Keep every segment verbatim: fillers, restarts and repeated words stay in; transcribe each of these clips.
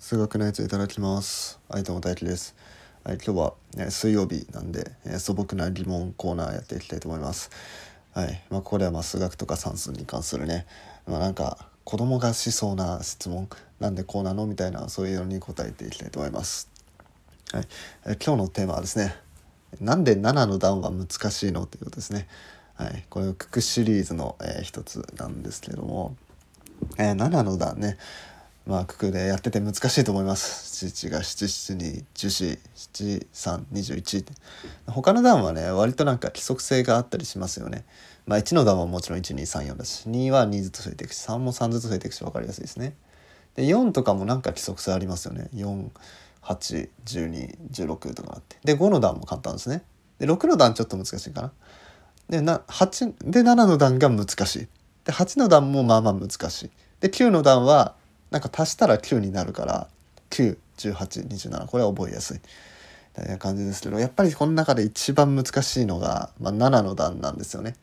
数学のやついただきます。はい、どうも大輝です。はい、今日は、ね、水曜日なんで、えー、素朴な疑問コーナーやっていきたいと思います。はい、まあ、ここではまあ数学とか算数に関するね、まあ、なんか子供がしそうな質問なんでこうなのみたいな、そういうのに答えていきたいと思います。はい、えー、今日のテーマはですね、なんでななの段は難しいのということですね。はい、これをクックシリーズの、えー、一つなんですけども、えー、ななの段ね、まあククでやってて難しいと思います。なながなな、なな、に、じゅうよん、なな、さん、にじゅういちって。他の段はね、割となんか規則性があったりしますよね。まあいちの段はもちろんいち、に、さん、よんだし、にはにずつ増えていくし、さんもさんずつ増えていくし、分かりやすいですね。でよんとかもなんか規則性ありますよね。よん、はち、じゅうに、じゅうろくとかあって、でごの段も簡単ですね。でろくの段ちょっと難しいかな。でなはちでななの段が難しい。ではちの段もまあまあ難しい。できゅうの段はなんか足したらきゅうになるから、きゅう、じゅうはち、にじゅうなな、これは覚えやすいみたいな感じですけど、やっぱりこの中で一番難しいのが、まあ、ななの段なんですよね。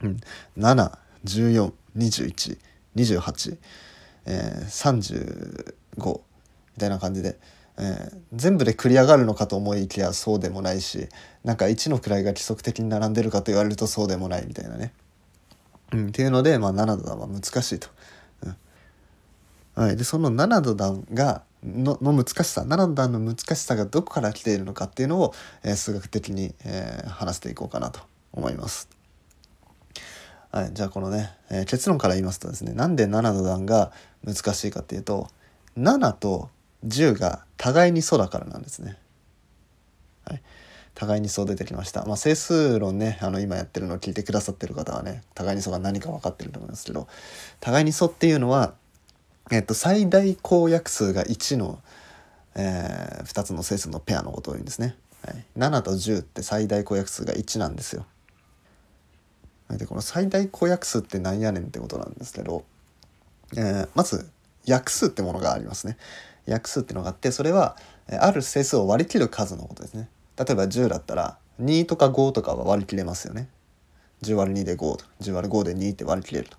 うん、なな、じゅうよん、にじゅういち、にじゅうはち、えー、さんじゅうごみたいな感じで、えー、全部で繰り上がるのかと思いきやそうでもないし、なんかいちの位が規則的に並んでるかと言われるとそうでもないみたいなね。うん、っていうので、まあ、ななの段は難しいと。はい、でそのななの段が の, の難しさななの段の難しさがどこから来ているのかっていうのを、えー、数学的に、えー、話していこうかなと思います。はい、じゃあこのね、えー、結論から言いますとですね、なんでななの段が難しいかっていうと、ななとじゅうが互いに素だからなんですね。はい、互いに素出てきました。まあ、整数論ね、あの今やってるのを聞いてくださってる方はね、互いに素が何か分かってると思いますけど、互いに素っていうのはえっと、最大公約数がいちの、えー、ふたつの整数のペアのことを言うんですね。はい、ななとじゅうって最大公約数がいちなんですよ。でこの最大公約数ってなんやねんってことなんですけど、えー、まず約数ってものがありますね。約数ってのがあって、それはある整数を割り切る数のことですね。例えばじゅうだったらにとかごとかは割り切れますよね。じゅうわるにでごと、じゅうわるごでにって割り切れると。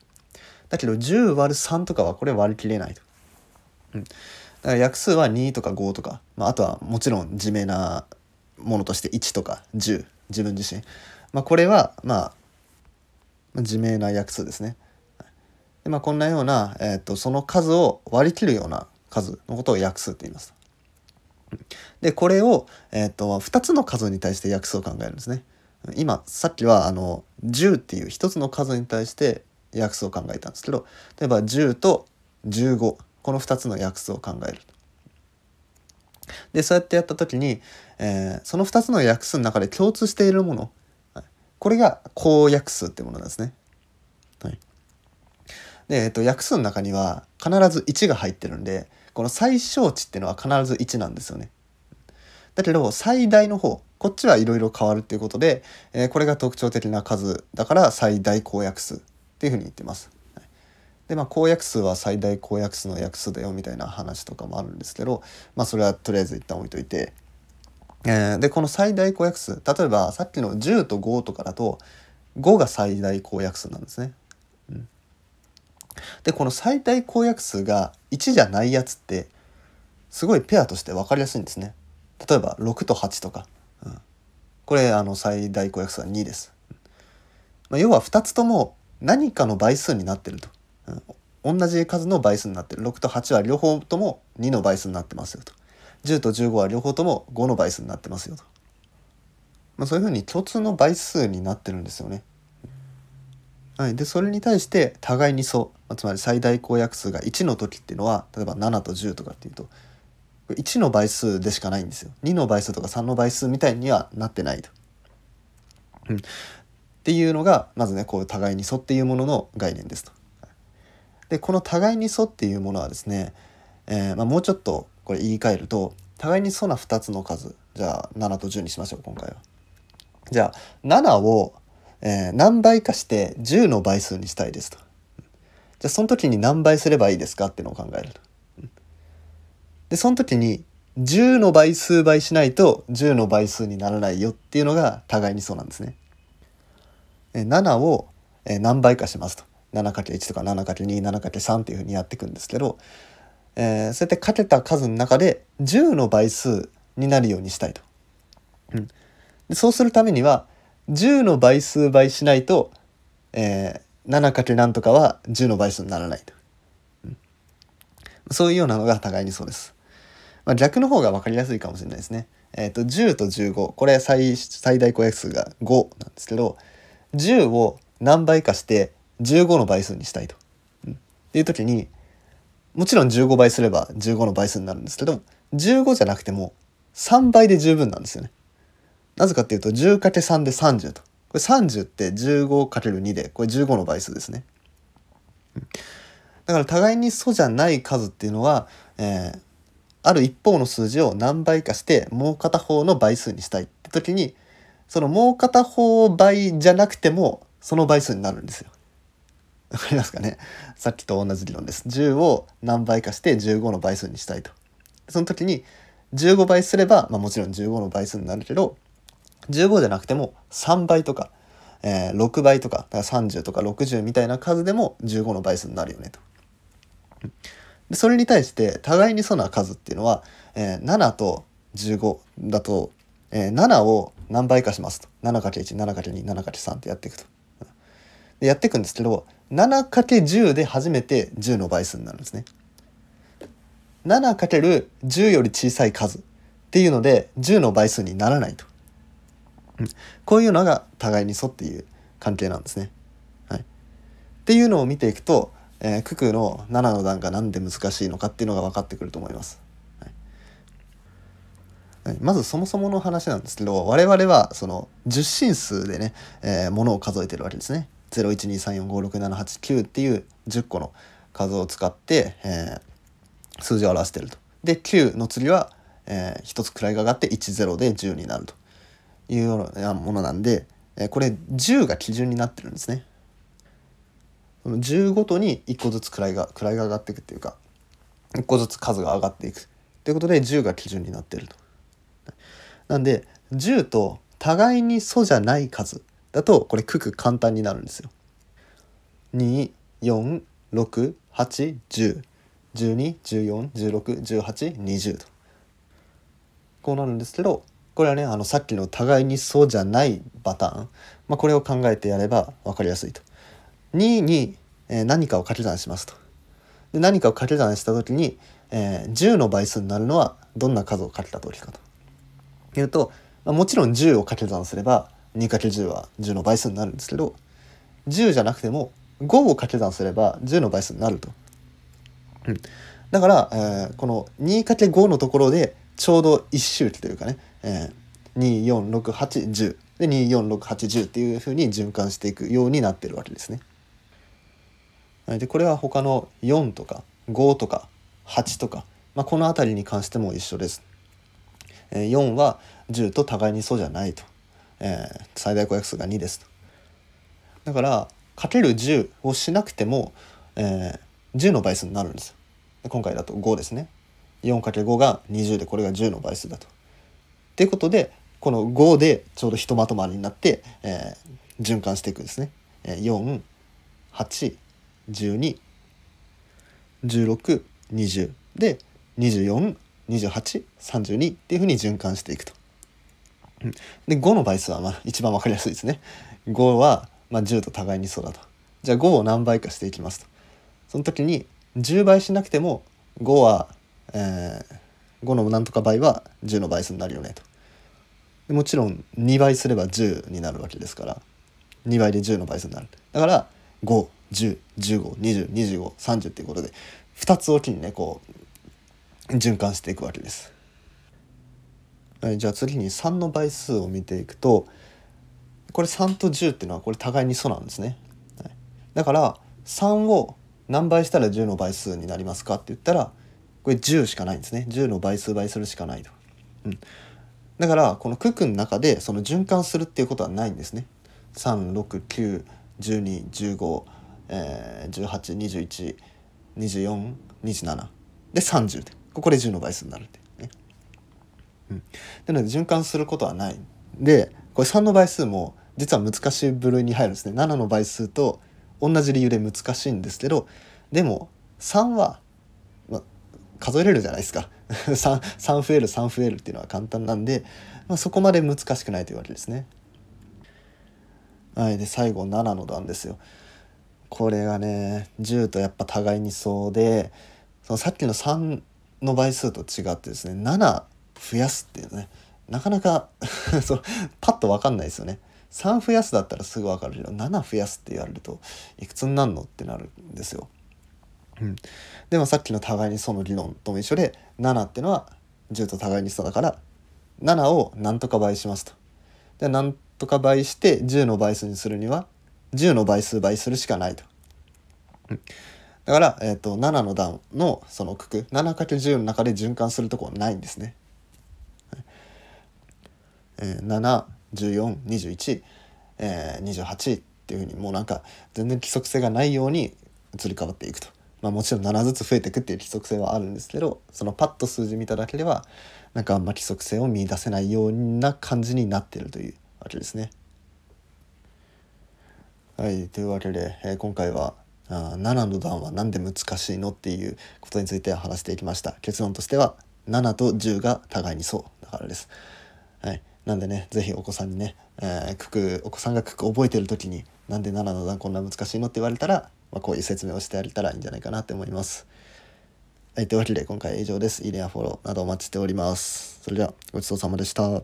だけどじゅうわるさんとかはこれ割り切れないと。うん、だから約数はにとかごとか、まあ、あとはもちろん自明なものとしていちとかじゅう、自分自身、まあ、これはまあ自明な約数ですね。で、まあ、こんなような、えー、とその数を割り切るような数のことを約数って言います。でこれを、えー、とふたつの数に対して約数を考えるんですね。今さっきはあのじゅうっていうひとつの数に対して約数を考えたんですけど、例えばじゅうとじゅうご、このふたつの約数を考える。でそうやってやった時に、えー、そのふたつの約数の中で共通しているもの、これが公約数ってものなんですね。はい、で、えっと、約数の中には必ずいちが入ってるんで、この最小値っていうのは必ずいちなんですよね。だけど最大の方、こっちはいろいろ変わるっていうことで、えー、これが特徴的な数だから最大公約数っていうふうに言ってます。でまあ公約数は最大公約数の約数だよみたいな話とかもあるんですけど、まあそれはとりあえず一旦置いといて、えー、でこの最大公約数、例えばさっきのじゅうとごとかだとごが最大公約数なんですね。うん、でこの最大公約数がいちじゃないやつってすごいペアとして分かりやすいんですね。例えばろくとはちとか、うん、これあの最大公約数はにです。まあ、要はふたつとも何かの倍数になってると、うん、同じ数の倍数になってる。ろくとはちは両方ともにの倍数になってますよと、じゅうとじゅうごは両方ともごの倍数になってますよと、まあ、そういうふうに共通の倍数になってるんですよね。はい、でそれに対して互いに素、つまり最大公約数がいちの時っていうのは、例えばななとじゅうとかっていうといちの倍数でしかないんですよ。にの倍数とかさんの倍数みたいにはなってないと。うんっていうのがまずね、こう互いに素っていうものの概念ですと。でこの互いに素っていうものはですね、えーまあ、もうちょっとこれ言い換えると、互いに素なふたつの数、じゃあななとじゅうにしましょう今回は。じゃあななを、えー、何倍かしてじゅうの倍数にしたいですと。じゃあその時に何倍すればいいですかっていうのを考えると。でその時にじゅうの倍数倍しないとじゅうの倍数にならないよっていうのが互いに素なんですね。ななを何倍かしますと、ななかけるいち とか ななかけるに、ななかけるさん っていうふうにやっていくんですけど、えー、そうやってかけた数の中でじゅうの倍数になるようにしたいと、うん、でそうするためにはじゅうの倍数倍しないと、えー、ななかけなんとかはじゅうの倍数にならないと、うん、そういうようなのが互いにそうです。まあ、逆の方が分かりやすいかもしれないですね。えー、とじゅうとじゅうご、これ 最, 最大公約数がごなんですけど、じゅうを何倍かしてじゅうごの倍数にしたいと、うん、っていう時にもちろんじゅうごばいすればじゅうごの倍数になるんですけど、じゅうごじゃなくてもさんばいで十分なんですよね。なぜかっていうと じゅうかけるさん でさんじゅうと、これさんじゅうって じゅうごかけるに でこれじゅうごの倍数ですね。だから互いに素じゃない数っていうのは、えー、ある一方の数字を何倍かしてもう片方の倍数にしたいって時に、そのもう片方倍じゃなくてもその倍数になるんですよ。わかりますかね。さっきと同じ理論です。じゅうを何倍かしてじゅうごの倍数にしたいと、その時にじゅうごばいすれば、まあ、もちろんじゅうごの倍数になるけど、じゅうごじゃなくてもさんばいとか、えー、ろくばいとか、だからさんじゅうとかろくじゅうみたいな数でもじゅうごの倍数になるよねと。でそれに対して互いに素な数っていうのは、えー、ななとじゅうごだと、えー、ななを何倍かしますと、 ななかけるいち、ななかけるに、ななかけるさん ってやっていくと、でやっていくんですけど、 ななかけるじゅう で初めてじゅうの倍数になるんですね。 ななかけるじゅう より小さい数っていうのでじゅうの倍数にならないと、こういうのが互いに素っていう関係なんですね、はい、っていうのを見ていくと、えー、九九のななの段がなんで難しいのかっていうのが分かってくると思います、はい、まずそもそもの話なんですけど、我々はその十進数でね、えー、ものを数えてるわけですね。ゼロいちにさんよんごろくななはちきゅうっていうじゅっこの数を使って、えー、数字を表してると。できゅうの次は、えー、ひとつ位が上がってじゅうでじゅうになるというようなものなんで、えー、これじゅうが基準になってるんですね。このじゅうごとにいっこずつ位が位が上がっていくっていうか、いっこずつ数が上がっていくということでじゅうが基準になってると。なんでじゅうと互いに素じゃない数だとこれ九九簡単になるんですよ。に、よん、ろく、はち、じゅう、じゅうに、じゅうよん、じゅうろく、じゅうはち、にじゅうとこうなるんですけど、これはね、あのさっきの互いに素じゃないパターン、まあ、これを考えてやれば分かりやすいと。にに、えー、何かを掛け算しますと。で何かを掛け算した時に、えー、じゅうの倍数になるのはどんな数を掛けた時かというと、まあ、もちろんじゅうを掛け算すればにかけるじゅうはじゅうの倍数になるんですけど、じゅうじゃなくてもごを掛け算すればじゅうの倍数になると、うん、だから、えー、この にかけるご のところでちょうどいち周期というかね、えー、に、よん、ろく、はち、じゅうでに、よん、ろく、はち、じゅうっていう風に循環していくようになってるわけですね。でこれは他のよんとかごとかはちとか、まあ、この辺りに関しても一緒です。えー、よんはじゅうと互いに素じゃないと、えー、最大公約数がにですと。だからかけるじゅうをしなくても、えー、じゅうの倍数になるんですよ。で今回だとごですね。よんかけるご がにじゅうでこれがじゅうの倍数だと。ということでこのごでちょうどひとまとまりになって、えー、循環していくんですね。えー、よん、はち、じゅうに、じゅうろく、にじゅうでにじゅうよん、にじゅうはち、さんじゅうにっていうふうに循環していくと。でごの倍数はまあ一番分かりやすいですね。ごはまあじゅうと互いに素だと。じゃあごを何倍かしていきますと。その時にじゅうばいしなくてもごは、えー、ごの何とか倍はじゅうの倍数になるよねと。でもちろんにばいすればじゅうになるわけですからにばいでじゅうの倍数になる。だからご、じゅう、じゅうご、にじゅう、にじゅうご、さんじゅうっていうことでふたつおきにねこう循環していくわけです。はい、じゃあ次にさんの倍数を見ていくと、これさんとじゅうっていうのはこれ互いに素なんですね。はい、だからさんを何倍したらじゅうの倍数になりますかって言ったらこれじゅうしかないんですね。じゅうの倍数倍するしかないと。うん、だからこの九九の中でその循環するっていうことはないんですね。さん、ろく、きゅう、じゅうに、じゅうご、じゅうはち、にじゅういち、にじゅうよん、にじゅうななでさんじゅうでこれじゅうの倍数になるんで、ね、うん、なので循環することはないで、これさんの倍数も実は難しい部類に入るんですね。ななの倍数と同じ理由で難しいんですけど、でもさんは、ま、数えれるじゃないですか。3, 3増える3増えるっていうのは簡単なんで、まあ、そこまで難しくないというわけですね。はい、で最後ななの段ですよ。これがねじゅうとやっぱ互いにそうで、そのさっきのさんの倍数と違ってですね、なな増やすっていうね、なかなかそのパッと分かんないですよね。さん増やすだったらすぐ分かるけど、なな増やすって言われるといくつになるのってなるんですよ。うん、でもさっきの互いにそうの理論とも一緒で、ななってのはじゅうと互いにそうだからななを何とか倍しますと。で何とか倍してじゅうの倍数にするにはじゅうの倍数倍するしかないと。うん、だから、えー、とななの段のその区区 ななかけるじゅう の中で循環するとこはないんですね。えー、なな、じゅうよん、にじゅういち、えー、にじゅうはちっていうふうにもうなんか全然規則性がないように移り変わっていくと。まあ、もちろんななずつ増えていくっていう規則性はあるんですけど、そのパッと数字見ただけではなんかあんま規則性を見出せないような感じになっているというわけですね。はい、というわけで、えー、今回はななの段はなんで難しいのっていうことについて話していきました。結論としてはななとじゅうが互いにそうだからです。はい、なんでね、ぜひお子さんにね、えー、九九お子さんが九九覚えてる時になんでななの段こんな難しいのって言われたら、まあ、こういう説明をしてあげたらいいんじゃないかなって思います。はい、というわけで今回は以上です。いいねやフォローなどお待ちしております。それではごちそうさまでした。